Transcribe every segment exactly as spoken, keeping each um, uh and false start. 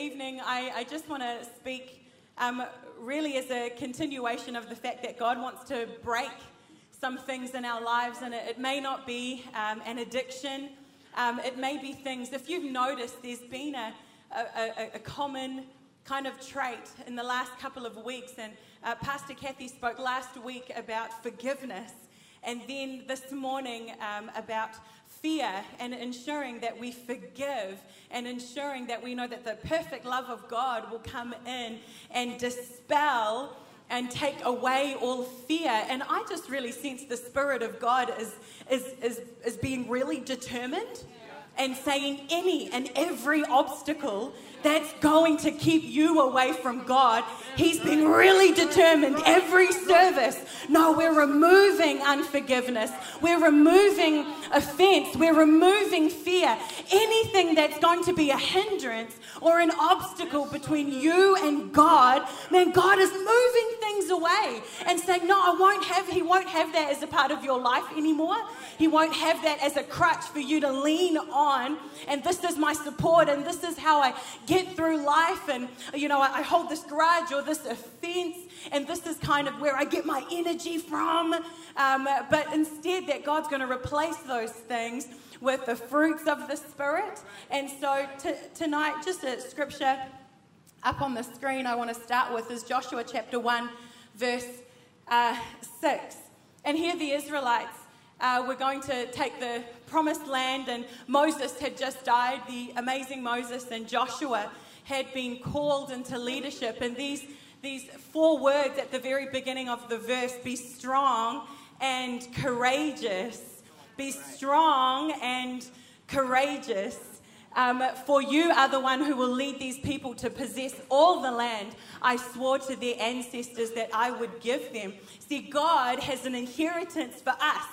evening, I, I just want to speak um, really as a continuation of the fact that God wants to break some things in our lives, and it, it may not be um, an addiction. Um, it may be things, if you've noticed, there's been a, a, a common kind of trait in the last couple of weeks, and uh, Pastor Kathy spoke last week about forgiveness, and then this morning um, about fear and ensuring that we forgive and ensuring that we know that the perfect love of God will come in and dispel and take away all fear. And I just really sense the Spirit of God is, is, is, is being really determined and saying any and every obstacle that's going to keep you away from God, He's been really determined every service. No, we're removing unforgiveness. We're removing offense. We're removing fear. Anything that's going to be a hindrance or an obstacle between you and God, man, God is moving things away and saying, no, I won't have, He won't have that as a part of your life anymore. He won't have that as a crutch for you to lean on. And this is my support, and this is how I get through life, and you know, I, I hold this grudge or this offense, and this is kind of where I get my energy from. Um, but instead, that God's going to replace those things with the fruits of the Spirit. And so t- tonight, just a scripture up on the screen I want to start with is Joshua chapter one, verse uh, six. And here the Israelites Uh, we're going to take the promised land, and Moses had just died, the amazing Moses, and Joshua had been called into leadership. And these these four words at the very beginning of the verse, be strong and courageous. Be strong and courageous. Um, for you are the one who will lead these people to possess all the land I swore to their ancestors that I would give them. See, God has an inheritance for us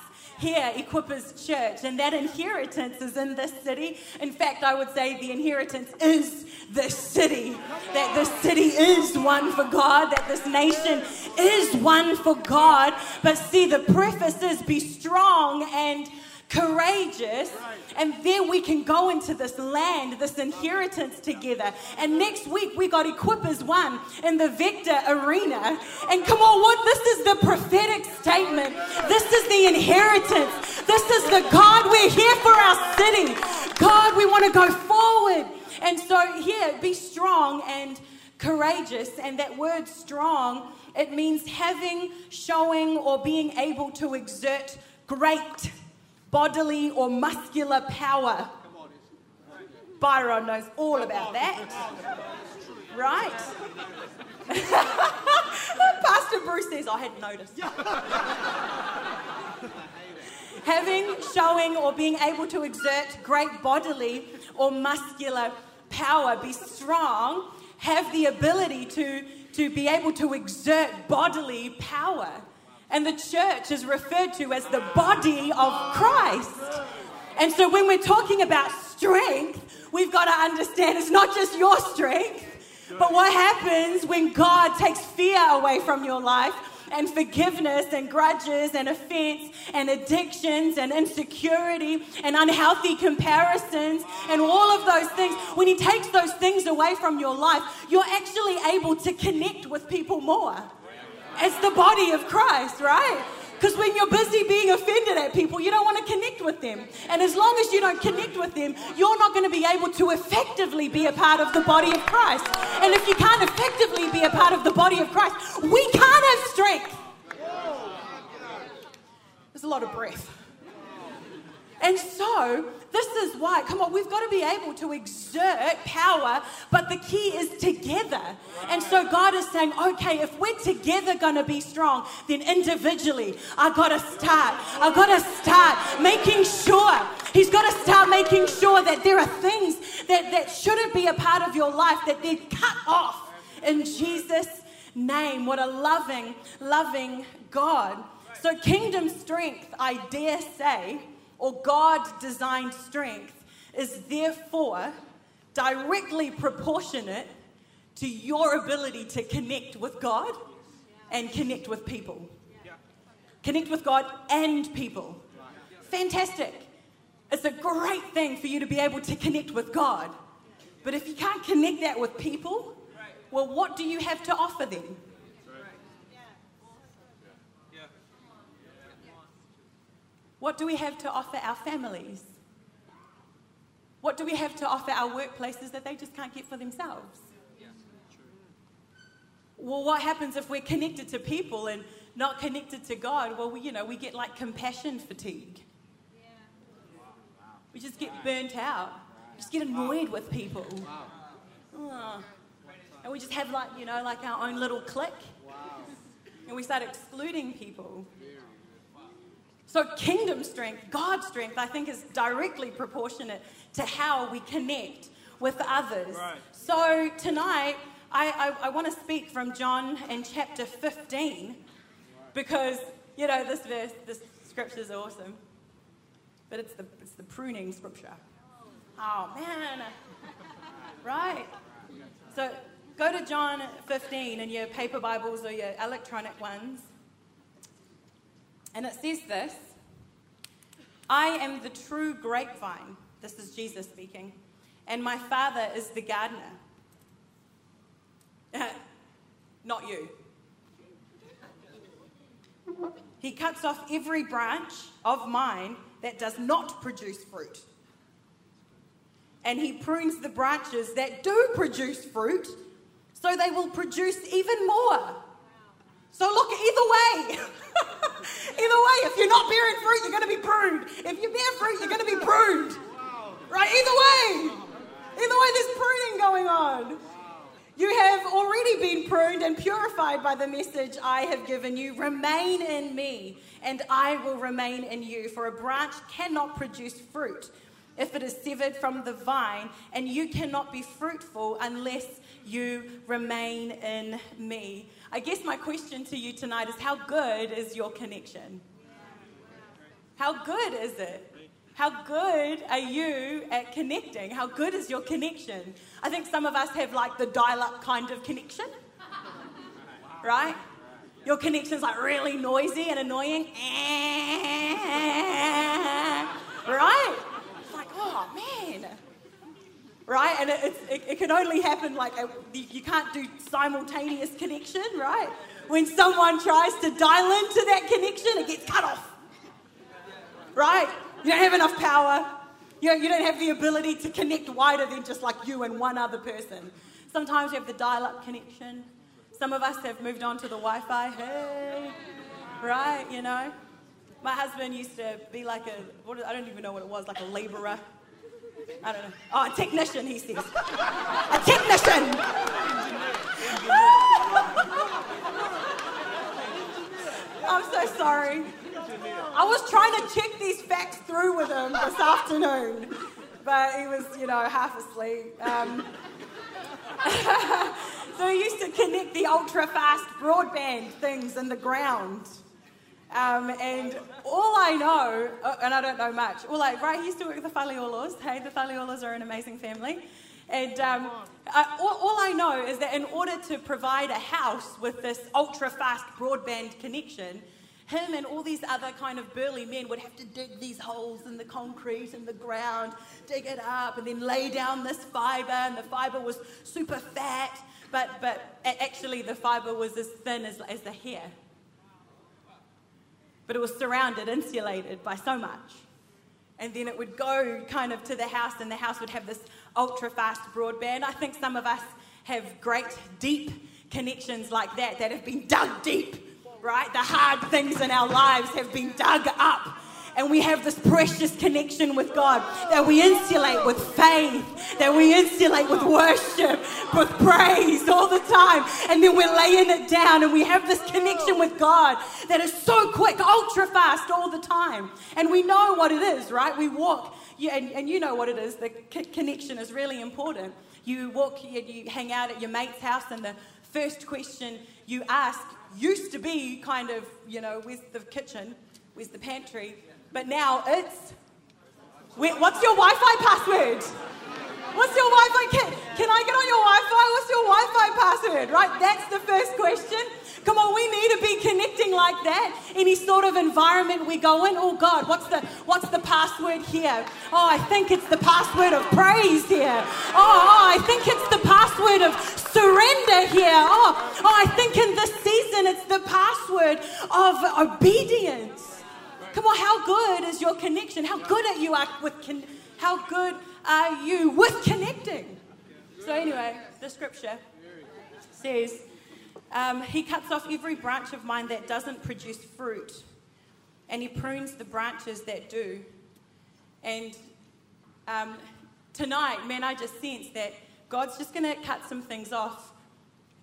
here, Equippers Church, and that inheritance is in this city. In fact, I would say the inheritance is the city, that this city is one for God, that this nation is one for God. But see, the preface is be strong and courageous, and then we can go into this land, this inheritance together. And next week we got Equippers one in the Vector Arena, and come on, what this is the prophetic statement, this is the inheritance, this is the God, we're here for our city, God, we want to go forward. And so here, be strong and courageous. And that word strong, it means having, showing, or being able to exert great bodily or muscular power. Byron knows all about that, right? Pastor Bruce says, I hadn't noticed. Having, showing, or being able to exert great bodily or muscular power. Be strong, have the ability to, to be able to exert bodily power. And the church is referred to as the body of Christ. And so when we're talking about strength, we've got to understand it's not just your strength, but what happens when God takes fear away from your life, and forgiveness and grudges and offense and addictions and insecurity and unhealthy comparisons and all of those things. When He takes those things away from your life, you're actually able to connect with people more. It's the body of Christ, right? Because when you're busy being offended at people, you don't want to connect with them. And as long as you don't connect with them, you're not going to be able to effectively be a part of the body of Christ. And if you can't effectively be a part of the body of Christ, we can't have strength. There's a lot of breath. And so, this is why, come on, we've got to be able to exert power, but the key is together. And so God is saying, okay, if we're together going to be strong, then individually, I've got to start. I've got to start making sure. He's got to start making sure that there are things that, that shouldn't be a part of your life, that they're cut off in Jesus' name. What a loving, loving God. So kingdom strength, I dare say, or God-designed strength, is therefore directly proportionate to your ability to connect with God and connect with people. Yeah. Connect with God and people. Fantastic. It's a great thing for you to be able to connect with God. But if you can't connect that with people, well, what do you have to offer them? What do we have to offer our families? What do we have to offer our workplaces that they just can't get for themselves? Well, what happens if we're connected to people and not connected to God? Well, we, you know, we get like compassion fatigue. We just get burnt out. We just get annoyed with people. Oh. And we just have like, you know, like our own little clique. And we start excluding people. So kingdom strength, God's strength, I think is directly proportionate to how we connect with others. Right. So tonight, I, I, I want to speak from John in chapter fifteen, because, you know, this verse, this scripture is awesome, but it's the, it's the pruning scripture. Oh, man. Right? So go to John fifteen in your paper Bibles or your electronic ones. And it says this: I am the true grapevine, this is Jesus speaking, and my Father is the gardener. Not you. He cuts off every branch of mine that does not produce fruit. And he prunes the branches that do produce fruit, so they will produce even more. So look, either way. Either way, if you're not bearing fruit, you're going to be pruned. If you bear fruit, you're going to be pruned. Right? Either way. Either way, there's pruning going on. You have already been pruned and purified by the message I have given you. Remain in me, and I will remain in you. For a branch cannot produce fruit if it is severed from the vine, and you cannot be fruitful unless you remain in me. I guess my question to you tonight is, how good is your connection? How good is it? How good are you at connecting? How good is your connection? I think some of us have like the dial-up kind of connection, right? Your connection's like really noisy and annoying, right? It's like, oh man. Right? And it, it, it can only happen like, a, you can't do simultaneous connection, right? When someone tries to dial into that connection, it gets cut off, right? You don't have enough power. You don't, you don't have the ability to connect wider than just like you and one other person. Sometimes you have the dial-up connection. Some of us have moved on to the Wi-Fi, hey, right, you know? My husband used to be like a, what, I don't even know what it was, like a labourer. I don't know. Oh, a technician, he says. A technician! I'm so sorry. I was trying to check these facts through with him this afternoon, but he was, you know, half asleep. Um, so he used to connect the ultra-fast broadband things in the ground. Um, and all I know, uh, and I don't know much, all I, right, he used to work with the Faleolas. Hey, the Faleolas are an amazing family. And um, I, all, all I know is that in order to provide a house with this ultra-fast broadband connection, him and all these other kind of burly men would have to dig these holes in the concrete and the ground, dig it up, and then lay down this fibre, and the fibre was super fat, but, but actually the fibre was as thin as, as the hair. But it was surrounded, insulated by so much. And then it would go kind of to the house, and the house would have this ultra-fast broadband. I think some of us have great, deep connections like that that have been dug deep, right? The hard things in our lives have been dug up. And we have this precious connection with God that we insulate with faith, that we insulate with worship, with praise all the time. And then we're laying it down, and we have this connection with God that is so quick, ultra fast all the time. And we know what it is, right? We walk, yeah, and, and you know what it is. The c- connection is really important. You walk, you, you hang out at your mate's house, and the first question you ask used to be kind of, you know, where's the kitchen? Where's the pantry? But now it's, what's your Wi-Fi password? What's your Wi-Fi? Can, can I get on your Wi-Fi? What's your Wi-Fi password? Right? That's the first question. Come on, we need to be connecting like that. Any sort of environment we go in, oh God, what's the what's the password here? Oh, I think it's the password of praise here. Oh, oh I think it's the password of surrender here. Oh, oh, I think in this season it's the password of obedience. Come on, how good is your connection? How good are you with con- how good are you with connecting? So anyway, the scripture says, um, he cuts off every branch of mine that doesn't produce fruit, and he prunes the branches that do. And um, tonight, man, I just sense that God's just going to cut some things off,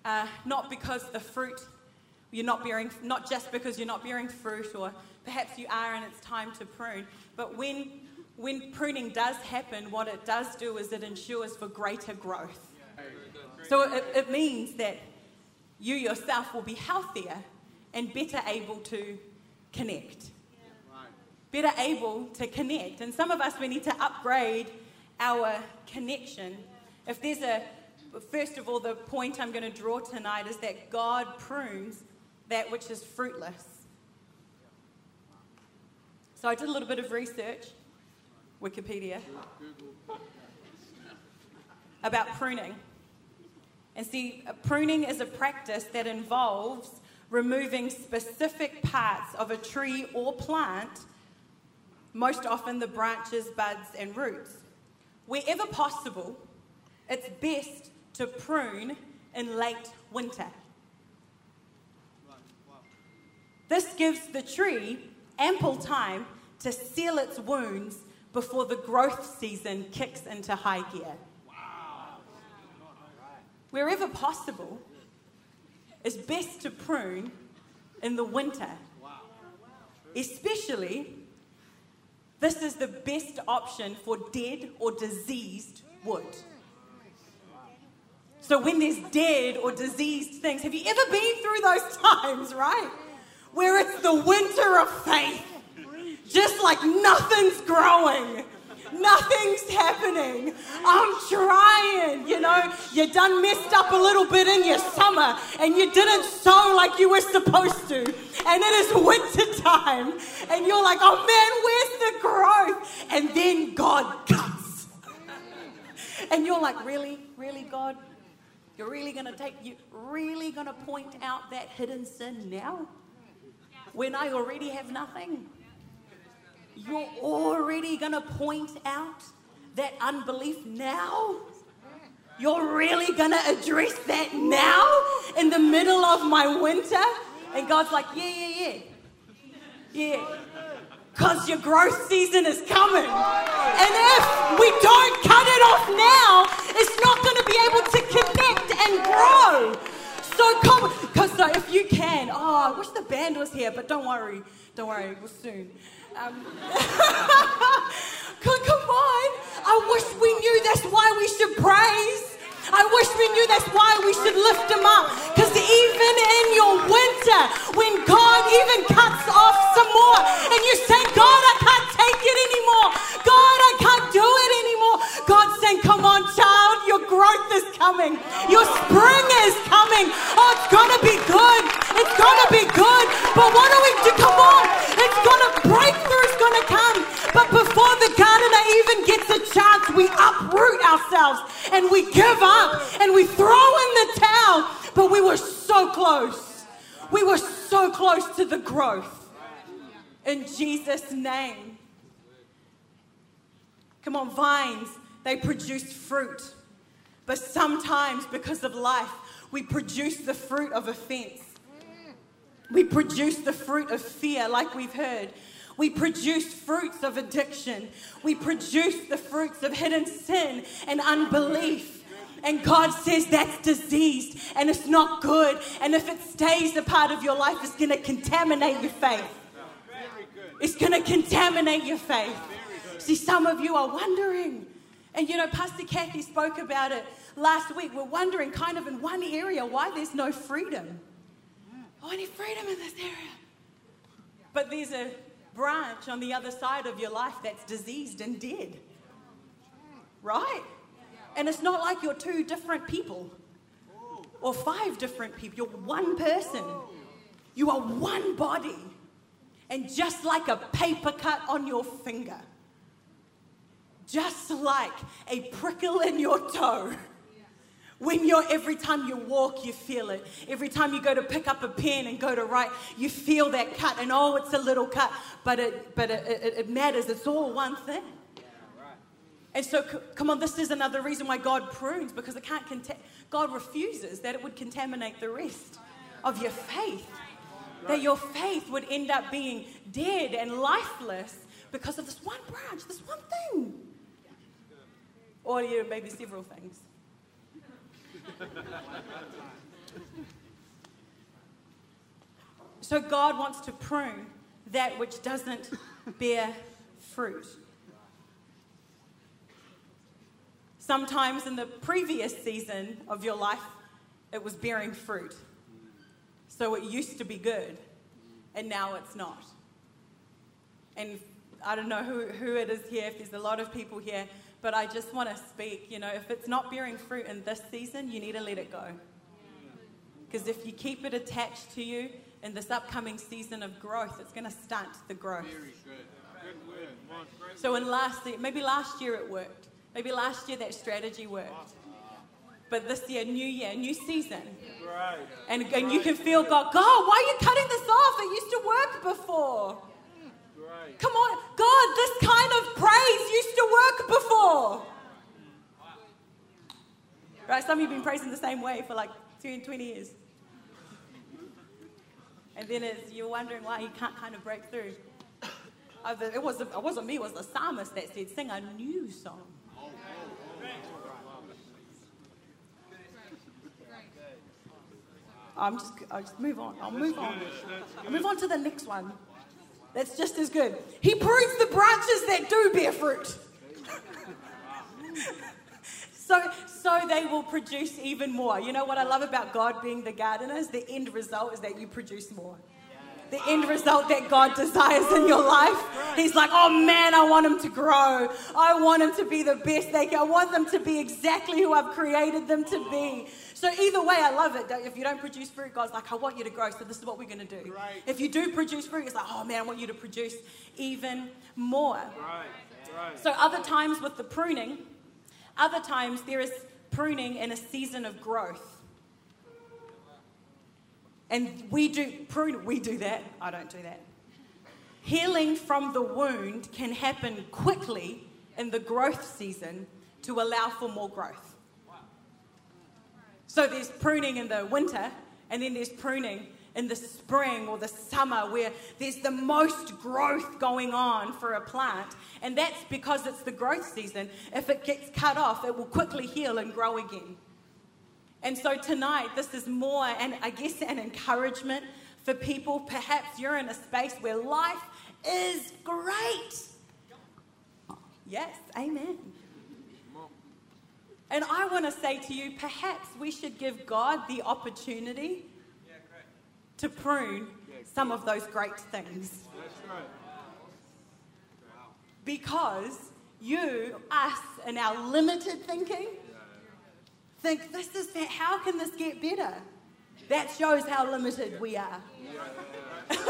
uh, not because the fruit you're not bearing, not just because you're not bearing fruit, or perhaps you are and it's time to prune. But when when pruning does happen, what it does do is it ensures for greater growth. So it, it means that you yourself will be healthier and better able to connect. Better able to connect. And some of us, we need to upgrade our connection. If there's a, first of all, the point I'm going to draw tonight is that God prunes that which is fruitless. So I did a little bit of research, Wikipedia, about pruning. And see, pruning is a practice that involves removing specific parts of a tree or plant, most often the branches, buds, and roots. Wherever possible, it's best to prune in late winter. This gives the tree ample time to seal its wounds before the growth season kicks into high gear. Wherever possible, it's best to prune in the winter. Especially, this is the best option for dead or diseased wood. So when there's dead or diseased things, have you ever been through those times, right? Where it's the winter of faith. Just like nothing's growing. Nothing's happening. I'm trying, you know. You done messed up a little bit in your summer and you didn't sow like you were supposed to. And it is winter time. And you're like, oh man, where's the growth? And then God cuts. And you're like, really? Really, God? You're really going to take, you really going to point out that hidden sin now? When I already have nothing? You're already going to point out that unbelief now? You're really going to address that now in the middle of my winter? And God's like, yeah, yeah, yeah. Yeah. Because your growth season is coming. And if we don't cut it off now, it's not going to be able to connect and grow. So, come, cause so if you can, oh, I wish the band was here, but don't worry. Don't worry, we'll soon. Um, come on, I wish we knew that's why we should praise. I wish we knew that's why we should lift him up. Because even in your winter, when God even cuts off some more, and you say, God, I can't take it anymore. God, I can't do it anymore. God's saying, come on, child, your growth is coming. Your spring is coming. Oh, it's going to be good. It's going to be good. But what do we do? Come on. It's going to, breakthrough is going to come. But before the gardener even gets a chance, we uproot ourselves and we give up and we throw in the towel. But we were so close. We were so close to the growth. In Jesus' name. Come on, vines, they produce fruit. But sometimes because of life, we produce the fruit of offense. We produce the fruit of fear, like we've heard. We produce fruits of addiction. We produce the fruits of hidden sin and unbelief. And God says that's diseased and it's not good. And if it stays a part of your life, it's going to contaminate your faith. It's going to contaminate your faith. See, some of you are wondering. And, you know, Pastor Kathy spoke about it last week. We're wondering kind of in one area why there's no freedom. Oh, I need freedom in this area. But there's a branch on the other side of your life that's diseased and dead. Right? And it's not like you're two different people or five different people. You're one person. You are one body, and just like a paper cut on your finger, just like a prickle in your toe, when you're, every time you walk, you feel it. Every time you go to pick up a pen and go to write, you feel that cut. And oh, it's a little cut, but it, but it, it, it matters. It's all one thing. Yeah, right. And so, c- come on, this is another reason why God prunes, because it can't conta- God refuses that it would contaminate the rest of your faith, that your faith would end up being dead and lifeless because of this one branch, this one thing, or you know, maybe several things. So God wants to prune that which doesn't bear fruit. Sometimes in the previous season of your life, it was bearing fruit. So it used to be good, and now it's not. And I don't know who, who it is here, if there's a lot of people here, but I just want to speak, you know, if it's not bearing fruit in this season, you need to let it go. Because if you keep it attached to you in this upcoming season of growth, it's going to stunt the growth. Very good. Good word. So in last, maybe last year it worked. Maybe last year that strategy worked. But this year, new year, new season. Right. And, and you can feel God, God, why are you cutting this off? It used to work before. Right. Come on, God, this kind of praise used to work before. Right, some of you have been praising the same way for like twenty years. And then it's, you're wondering why you can't kind of break through. It wasn't, it wasn't me, it was the psalmist that said, sing a new song. I'm just, I'll just move on, I'll move on. I'll move on to the next one. That's just as good. He prunes the branches that do bear fruit. so so they will produce even more. You know what I love about God being the gardener is the end result is that you produce more. The end result that God desires in your life. He's like, oh man, I want them to grow. I want them to be the best they can. I want them to be exactly who I've created them to be. So either way, I love it. If you don't produce fruit, God's like, I want you to grow, so this is what we're going to do. Right. If you do produce fruit, it's like, oh man, I want you to produce even more. Right. Right. So other times with the pruning, other times there is pruning in a season of growth. And we do prune, we do that. I don't do that. Healing from the wound can happen quickly in the growth season to allow for more growth. So there's pruning in the winter, and then there's pruning in the spring or the summer where there's the most growth going on for a plant. And that's because it's the growth season. If it gets cut off, it will quickly heal and grow again. And so tonight, this is more, and I guess, an encouragement for people. Perhaps you're in a space where life is great. Yes, amen. And I want to say to you, perhaps we should give God the opportunity yeah, to prune yeah, some of those great things. That's right. Wow. Because you, us, in our limited thinking, think this is that. How can this get better? That shows how limited we are. Yeah.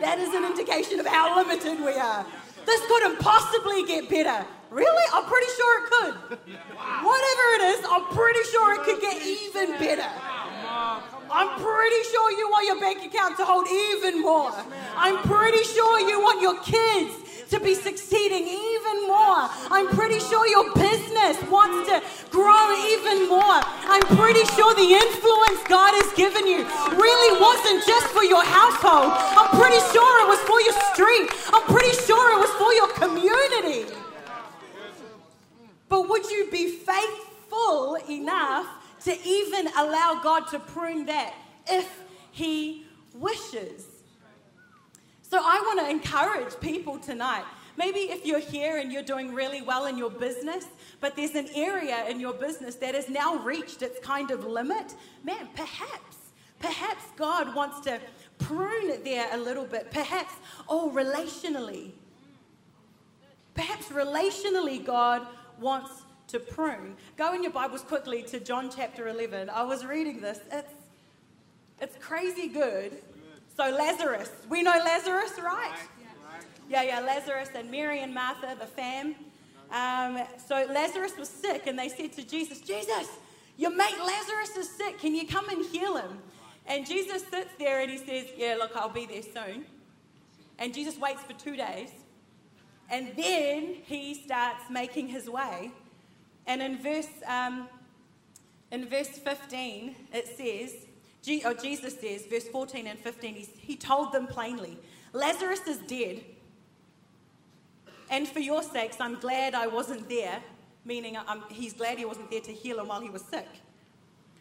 That is an indication of how limited we are. This couldn't possibly get better. Really? I'm pretty sure it could. Wow. Whatever it is, I'm pretty sure it could get even better. Wow. I'm pretty sure you want your bank account to hold even more. Yes, I'm pretty sure you want your kids to be succeeding even more. I'm pretty sure your business wants to grow even more. I'm pretty sure the influence God has given you really wasn't just for your household. I'm pretty sure it was for your street. I'm pretty sure it was for your community. But would you be faithful enough to even allow God to prune that if he wishes? So I want to encourage people tonight. Maybe if you're here and you're doing really well in your business, but there's an area in your business that has now reached its kind of limit, man, perhaps, perhaps God wants to prune it there a little bit. Perhaps, oh, relationally. Perhaps relationally God wants to prune. Go in your Bibles quickly to John chapter eleven. I was reading this. It's, it's crazy good. So Lazarus, we know Lazarus, right? Yeah, yeah, Lazarus and Mary and Martha, the fam. Um, so Lazarus was sick, and they said to Jesus, Jesus, your mate Lazarus is sick. Can you come and heal him? And Jesus sits there and he says, yeah, look, I'll be there soon. And Jesus waits for two days. And then he starts making his way. And in verse um, in verse fifteen, it says, G- oh, Jesus says, verse fourteen and fifteen, he, he told them plainly, Lazarus is dead. And for your sakes, I'm glad I wasn't there, meaning I'm, he's glad he wasn't there to heal him while he was sick.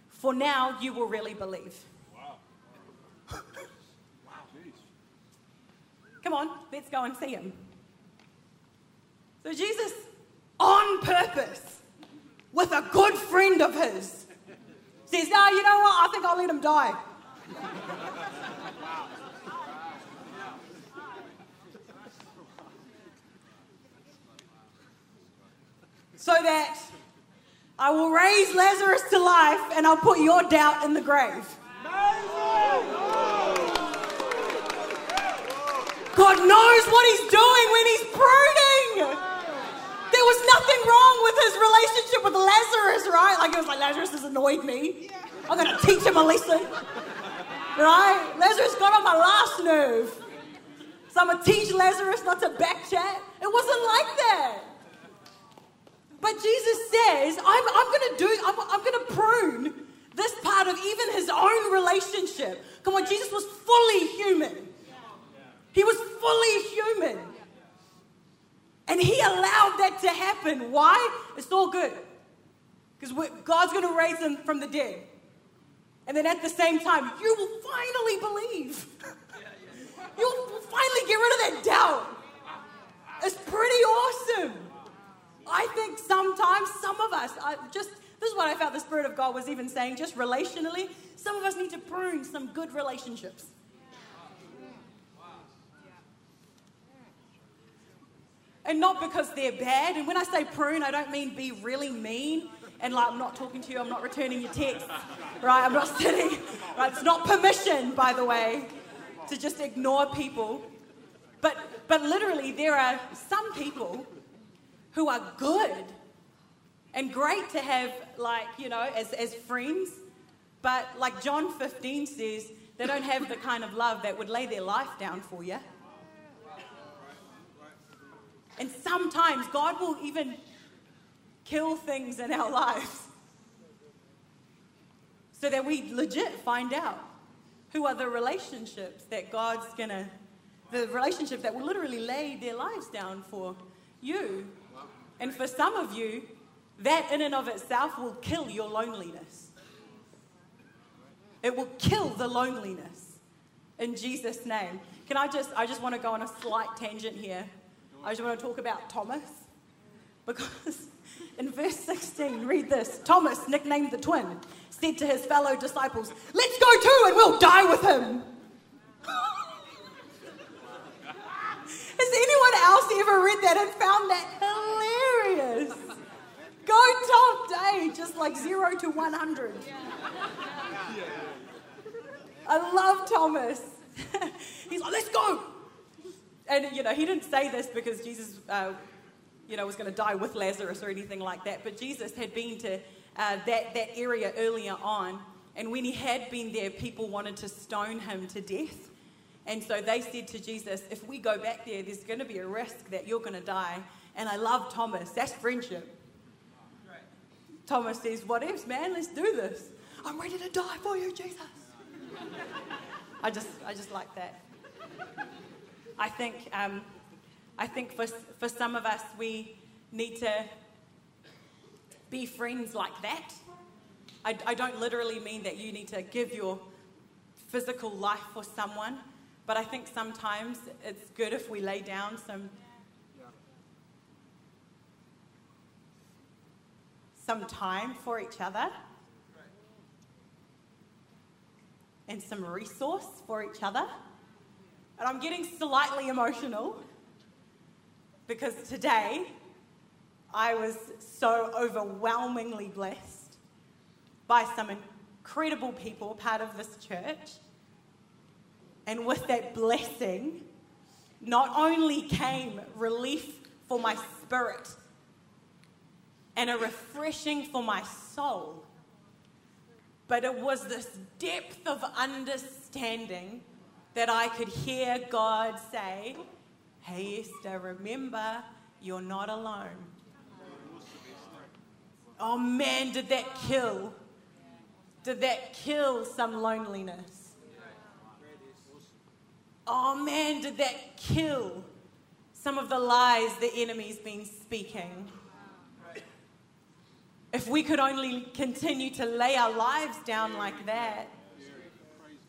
For now, you will really believe. Wow. Wow, jeez. Come on, let's go and see him. So Jesus, on purpose, with a good friend of his, says, no, you know what, I think I'll let him die. So that I will raise Lazarus to life and I'll put your doubt in the grave. God knows what he's doing when he's pruning. There was nothing wrong with his relationship with Lazarus, right? Like, it was like, Lazarus has annoyed me. I'm going to teach him a lesson, right? Lazarus got on my last nerve. So I'm going to teach Lazarus not to backchat. It wasn't like that. But Jesus says, I'm, I'm going to do, I'm, I'm going to prune this part of even his own relationship. Come on, Jesus was fully human. He was fully human. And he allowed that to happen. Why? It's all good. Because God's going to raise him from the dead. And then at the same time, you will finally believe. You will finally get rid of that doubt. It's pretty awesome. I think sometimes, some of us, I just this is what I felt the Spirit of God was even saying, just relationally, some of us need to prune some good relationships. And not because they're bad. And when I say prune, I don't mean be really mean and like, I'm not talking to you, I'm not returning your text, right? I'm not sitting, right? It's not permission, by the way, to just ignore people. But, but literally, there are some people who are good and great to have, like, you know, as, as friends. But like John fifteen says, they don't have the kind of love that would lay their life down for you. And sometimes God will even kill things in our lives so that we legit find out who are the relationships that God's going to, the relationship that will literally lay their lives down for you. And for some of you, that in and of itself will kill your loneliness. It will kill the loneliness in Jesus' name. Can I just, I just want to go on a slight tangent here. I just want to talk about Thomas. Because in verse sixteen, read this. Thomas, nicknamed the twin, said to his fellow disciples, let's go too and we'll die with him. Has anyone else ever read that and found that hilarious? Go top day, just like zero to one hundred. I love Thomas. He's like, let's go. And, you know, he didn't say this because Jesus, uh, you know, was going to die with Lazarus or anything like that. But Jesus had been to uh, that, that area earlier on. And when he had been there, people wanted to stone him to death. And so they said to Jesus, if we go back there, there's going to be a risk that you're going to die. And I love Thomas. That's friendship. Right. Thomas says, what ifs, man? Let's do this. I'm ready to die for you, Jesus. I just I just like that. I think um, I think for, for some of us, we need to be friends like that. I, I don't literally mean that you need to give your physical life for someone. But I think sometimes it's good if we lay down some yeah. some time for each other right. And some resource for each other. And I'm getting slightly emotional because today I was so overwhelmingly blessed by some incredible people, part of this church. And with that blessing, not only came relief for my spirit and a refreshing for my soul, but it was this depth of understanding that I could hear God say, "Hey Esther, remember, you're not alone." Oh man, did that kill? Did that kill some loneliness? Oh man, did that kill some of the lies the enemy's been speaking? If we could only continue to lay our lives down like that,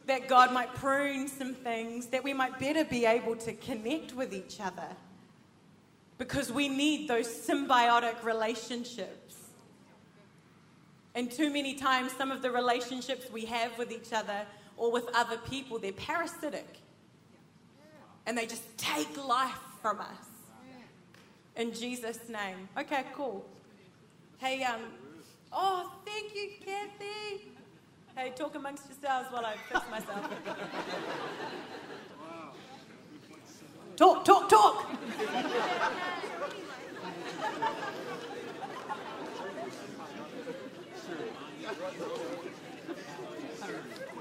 that God might prune some things, that we might better be able to connect with each other. Because we need those symbiotic relationships. And too many times, some of the relationships we have with each other or with other people, they're parasitic. And they just take life from us. In Jesus' name. Okay, cool. Hey, um, oh, thank you, Kathy. Hey, talk amongst yourselves while I fix myself. Talk, talk, talk.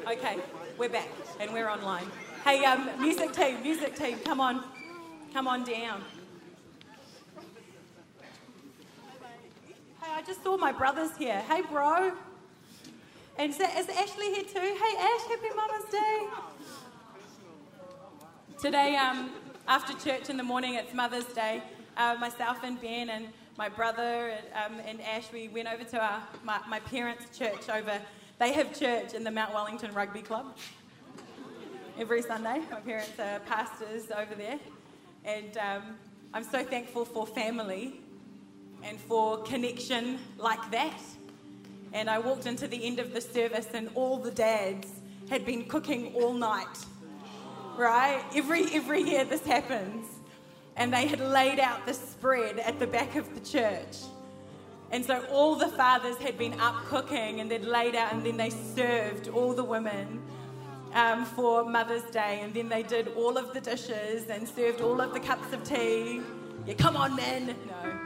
Okay, we're back and we're online. Hey, um, music team, music team, come on. Come on down. Hey, I just saw my brothers here. Hey, bro. And is Ashley here too? Hey, Ash, happy Mama's Day. Today, um, after church in the morning, it's Mother's Day. Uh, myself and Ben and my brother um, and Ash, we went over to our, my, my parents' church over. They have church in the Mount Wellington Rugby Club every Sunday. My parents are pastors over there. And um, I'm so thankful for family and for connection like that. And I walked into the end of the service and all the dads had been cooking all night, right? Every every year this happens. And they had laid out the spread at the back of the church. And so all the fathers had been up cooking and they'd laid out, and then they served all the women um, for Mother's Day. And then they did all of the dishes and served all of the cups of tea. Yeah, come on, men. No.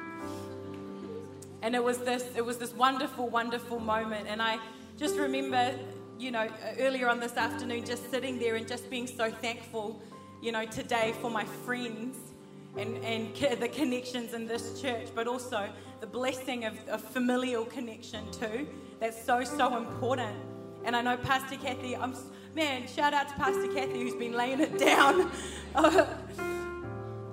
And it was this, it was this wonderful, wonderful moment. And I just remember, you know, earlier on this afternoon, just sitting there and just being so thankful, you know, today for my friends and, and the connections in this church, but also the blessing of, of familial connection too. That's so, so important. And I know Pastor Kathy, I'm, man, shout out to Pastor Kathy who's been laying it down.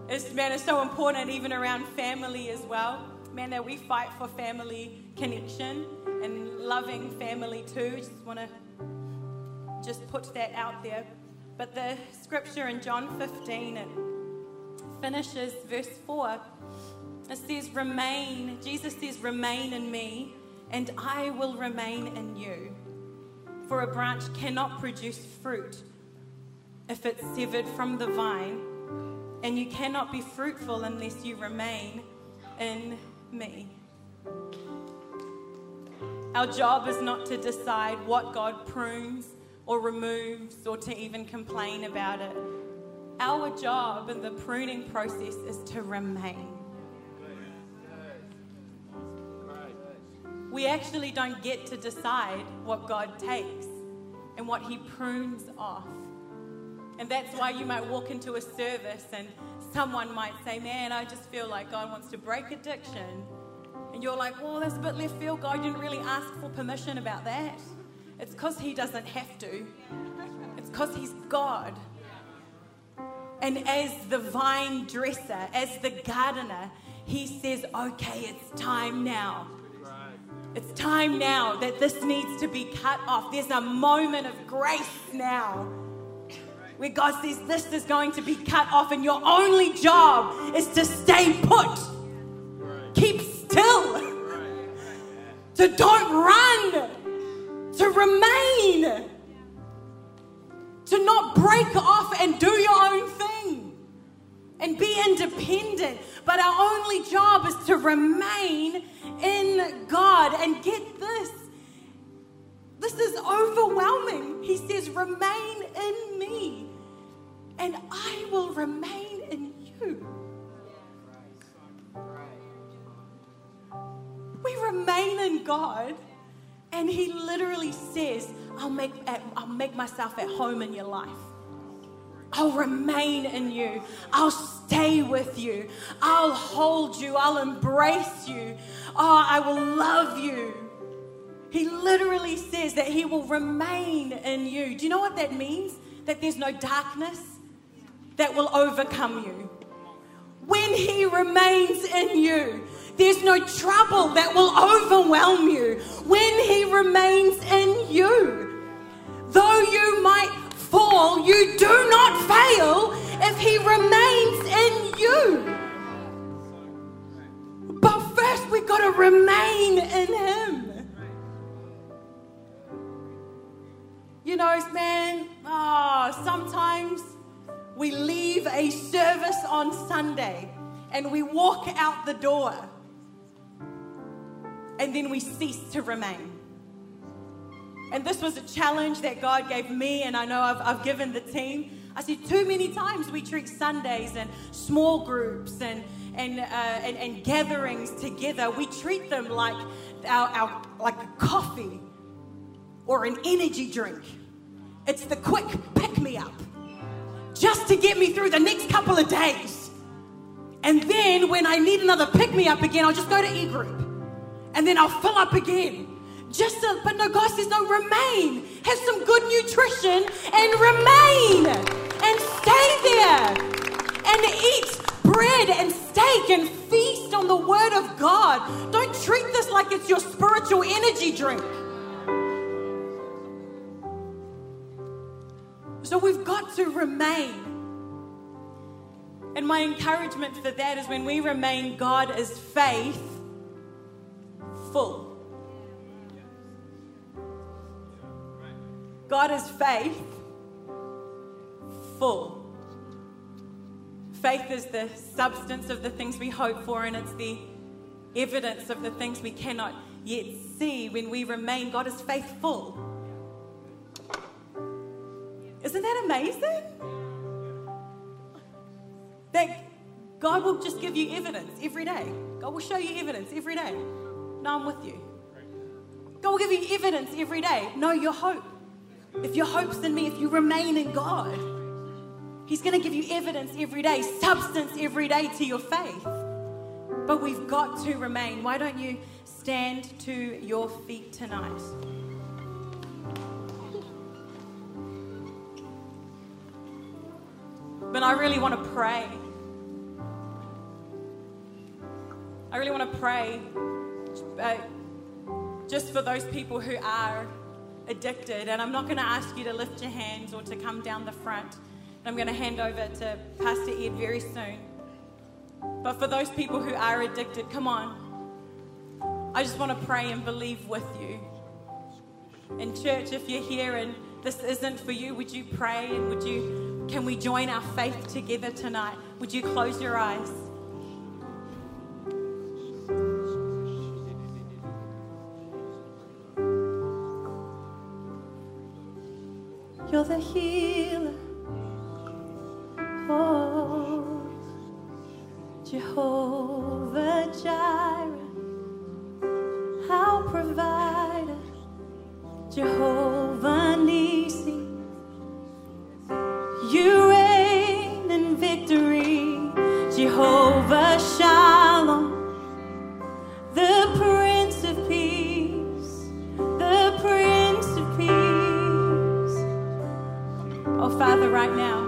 It's, man, it's so important even around family as well. Man, that we fight for family connection and loving family too. Just want to just put that out there. But the scripture in John fifteen, it finishes verse four. It says, remain, Jesus says, remain in me and I will remain in you. For a branch cannot produce fruit if it's severed from the vine, and you cannot be fruitful unless you remain in me. Our job is not to decide what God prunes or removes or to even complain about it. Our job in the pruning process is to remain. We actually don't get to decide what God takes and what he prunes off. And that's why you might walk into a service and someone might say, man, I just feel like God wants to break addiction. And you're like, well, that's a bit left field, God. You didn't really ask for permission about that. It's because he doesn't have to. It's because he's God. And as the vine dresser, as the gardener, he says, okay, it's time now. It's time now that this needs to be cut off. There's a moment of grace now, where God says this is going to be cut off and your only job is to stay put. Right. Keep still. Right. Right. Yeah. To don't run. To remain. Yeah. To not break off and do your own thing. And be independent. But our only job is to remain in God. And get this. This is overwhelming. He says, remain in me. and I will remain in you. We remain in God, and he literally says, I'll make, I'll make myself at home in your life. I'll remain in you. I'll stay with you. I'll hold you. I'll embrace you. Oh, I will love you. He literally says that he will remain in you. Do you know what that means? That there's no darkness that will overcome you. When he remains in you, there's no trouble that will overwhelm you. When he remains in you, though you might fall, you do not fail if he remains in you. But first we've got to remain in him. You know, man, oh, sometimes we leave a service on Sunday and we walk out the door and then we cease to remain. And this was a challenge that God gave me, and I know I've, I've given the team. I see too many times we treat Sundays and small groups and and uh, and, and gatherings together. We treat them like our, our like a coffee or an energy drink. It's the quick pick-me-up just to get me through the next couple of days. And then when I need another pick-me-up again, I'll just go to e-group, and then I'll fill up again. Just a, but no, God says, no, remain. Have some good nutrition and remain and stay there and eat bread and steak and feast on the word of God. Don't treat this like it's your spiritual energy drink. So we've got to remain. And my encouragement for that is when we remain, God is faithful. God is faithful. Faith is the substance of the things we hope for, and it's the evidence of the things we cannot yet see. When we remain, God is faithful. Isn't that amazing? That God will just give you evidence every day. God will show you evidence every day. No, I'm with you. God will give you evidence every day. No, your hope. If your hope's in me, if you remain in God, he's going to give you evidence every day, substance every day to your faith. But we've got to remain. Why don't you stand to your feet tonight? But I really want to pray. I really want to pray uh, just for those people who are addicted, and I'm not going to ask you to lift your hands or to come down the front. I'm going to hand over to Pastor Ed very soon. But for those people who are addicted, come on. I just want to pray and believe with you. And church, if you're here and this isn't for you, would you pray and would you, can we join our faith together tonight? Would you close your eyes? You're the healer, oh, Jehovah Jireh, our provider, Jehovah Nisi. You reign in victory, Jehovah Shalom, the Prince of Peace, the Prince of Peace. Oh, Father, right now,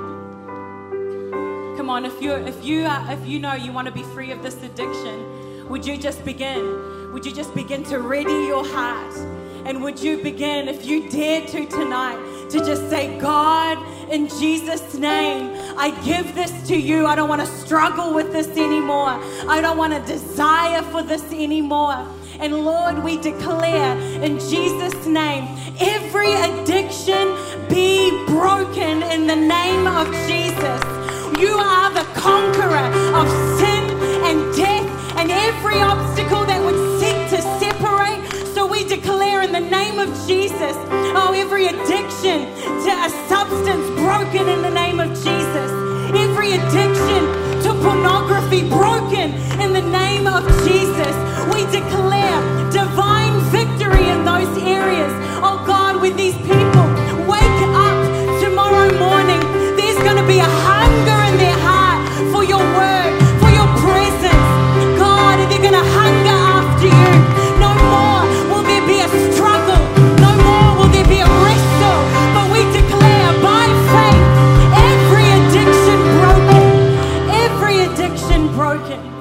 come on, if you if you are, if you know you want to be free of this addiction, would you just begin? Would you just begin to ready your heart? And would you begin, if you dare to tonight, to just say, God, in Jesus' name, I give this to you. I don't want to struggle with this anymore. I don't want to desire for this anymore. And Lord, we declare in Jesus' name, every addiction be broken in the name of Jesus. You are the conqueror of sin and death and every obstacle that would seek to separate. So we declare in the name of Jesus, oh, every addiction to a substance broken in the name of Jesus. addiction to pornography broken in the name of Jesus. We declare divine victory in those areas. Oh God, with these people, wake up tomorrow morning. There's going to be a hunger in their heart for your word, for your presence. God, they're going to hunger after you. No more will there be a struggle. No more will there be a wrestle. But we declare by faith, every addiction broken, every addiction broken.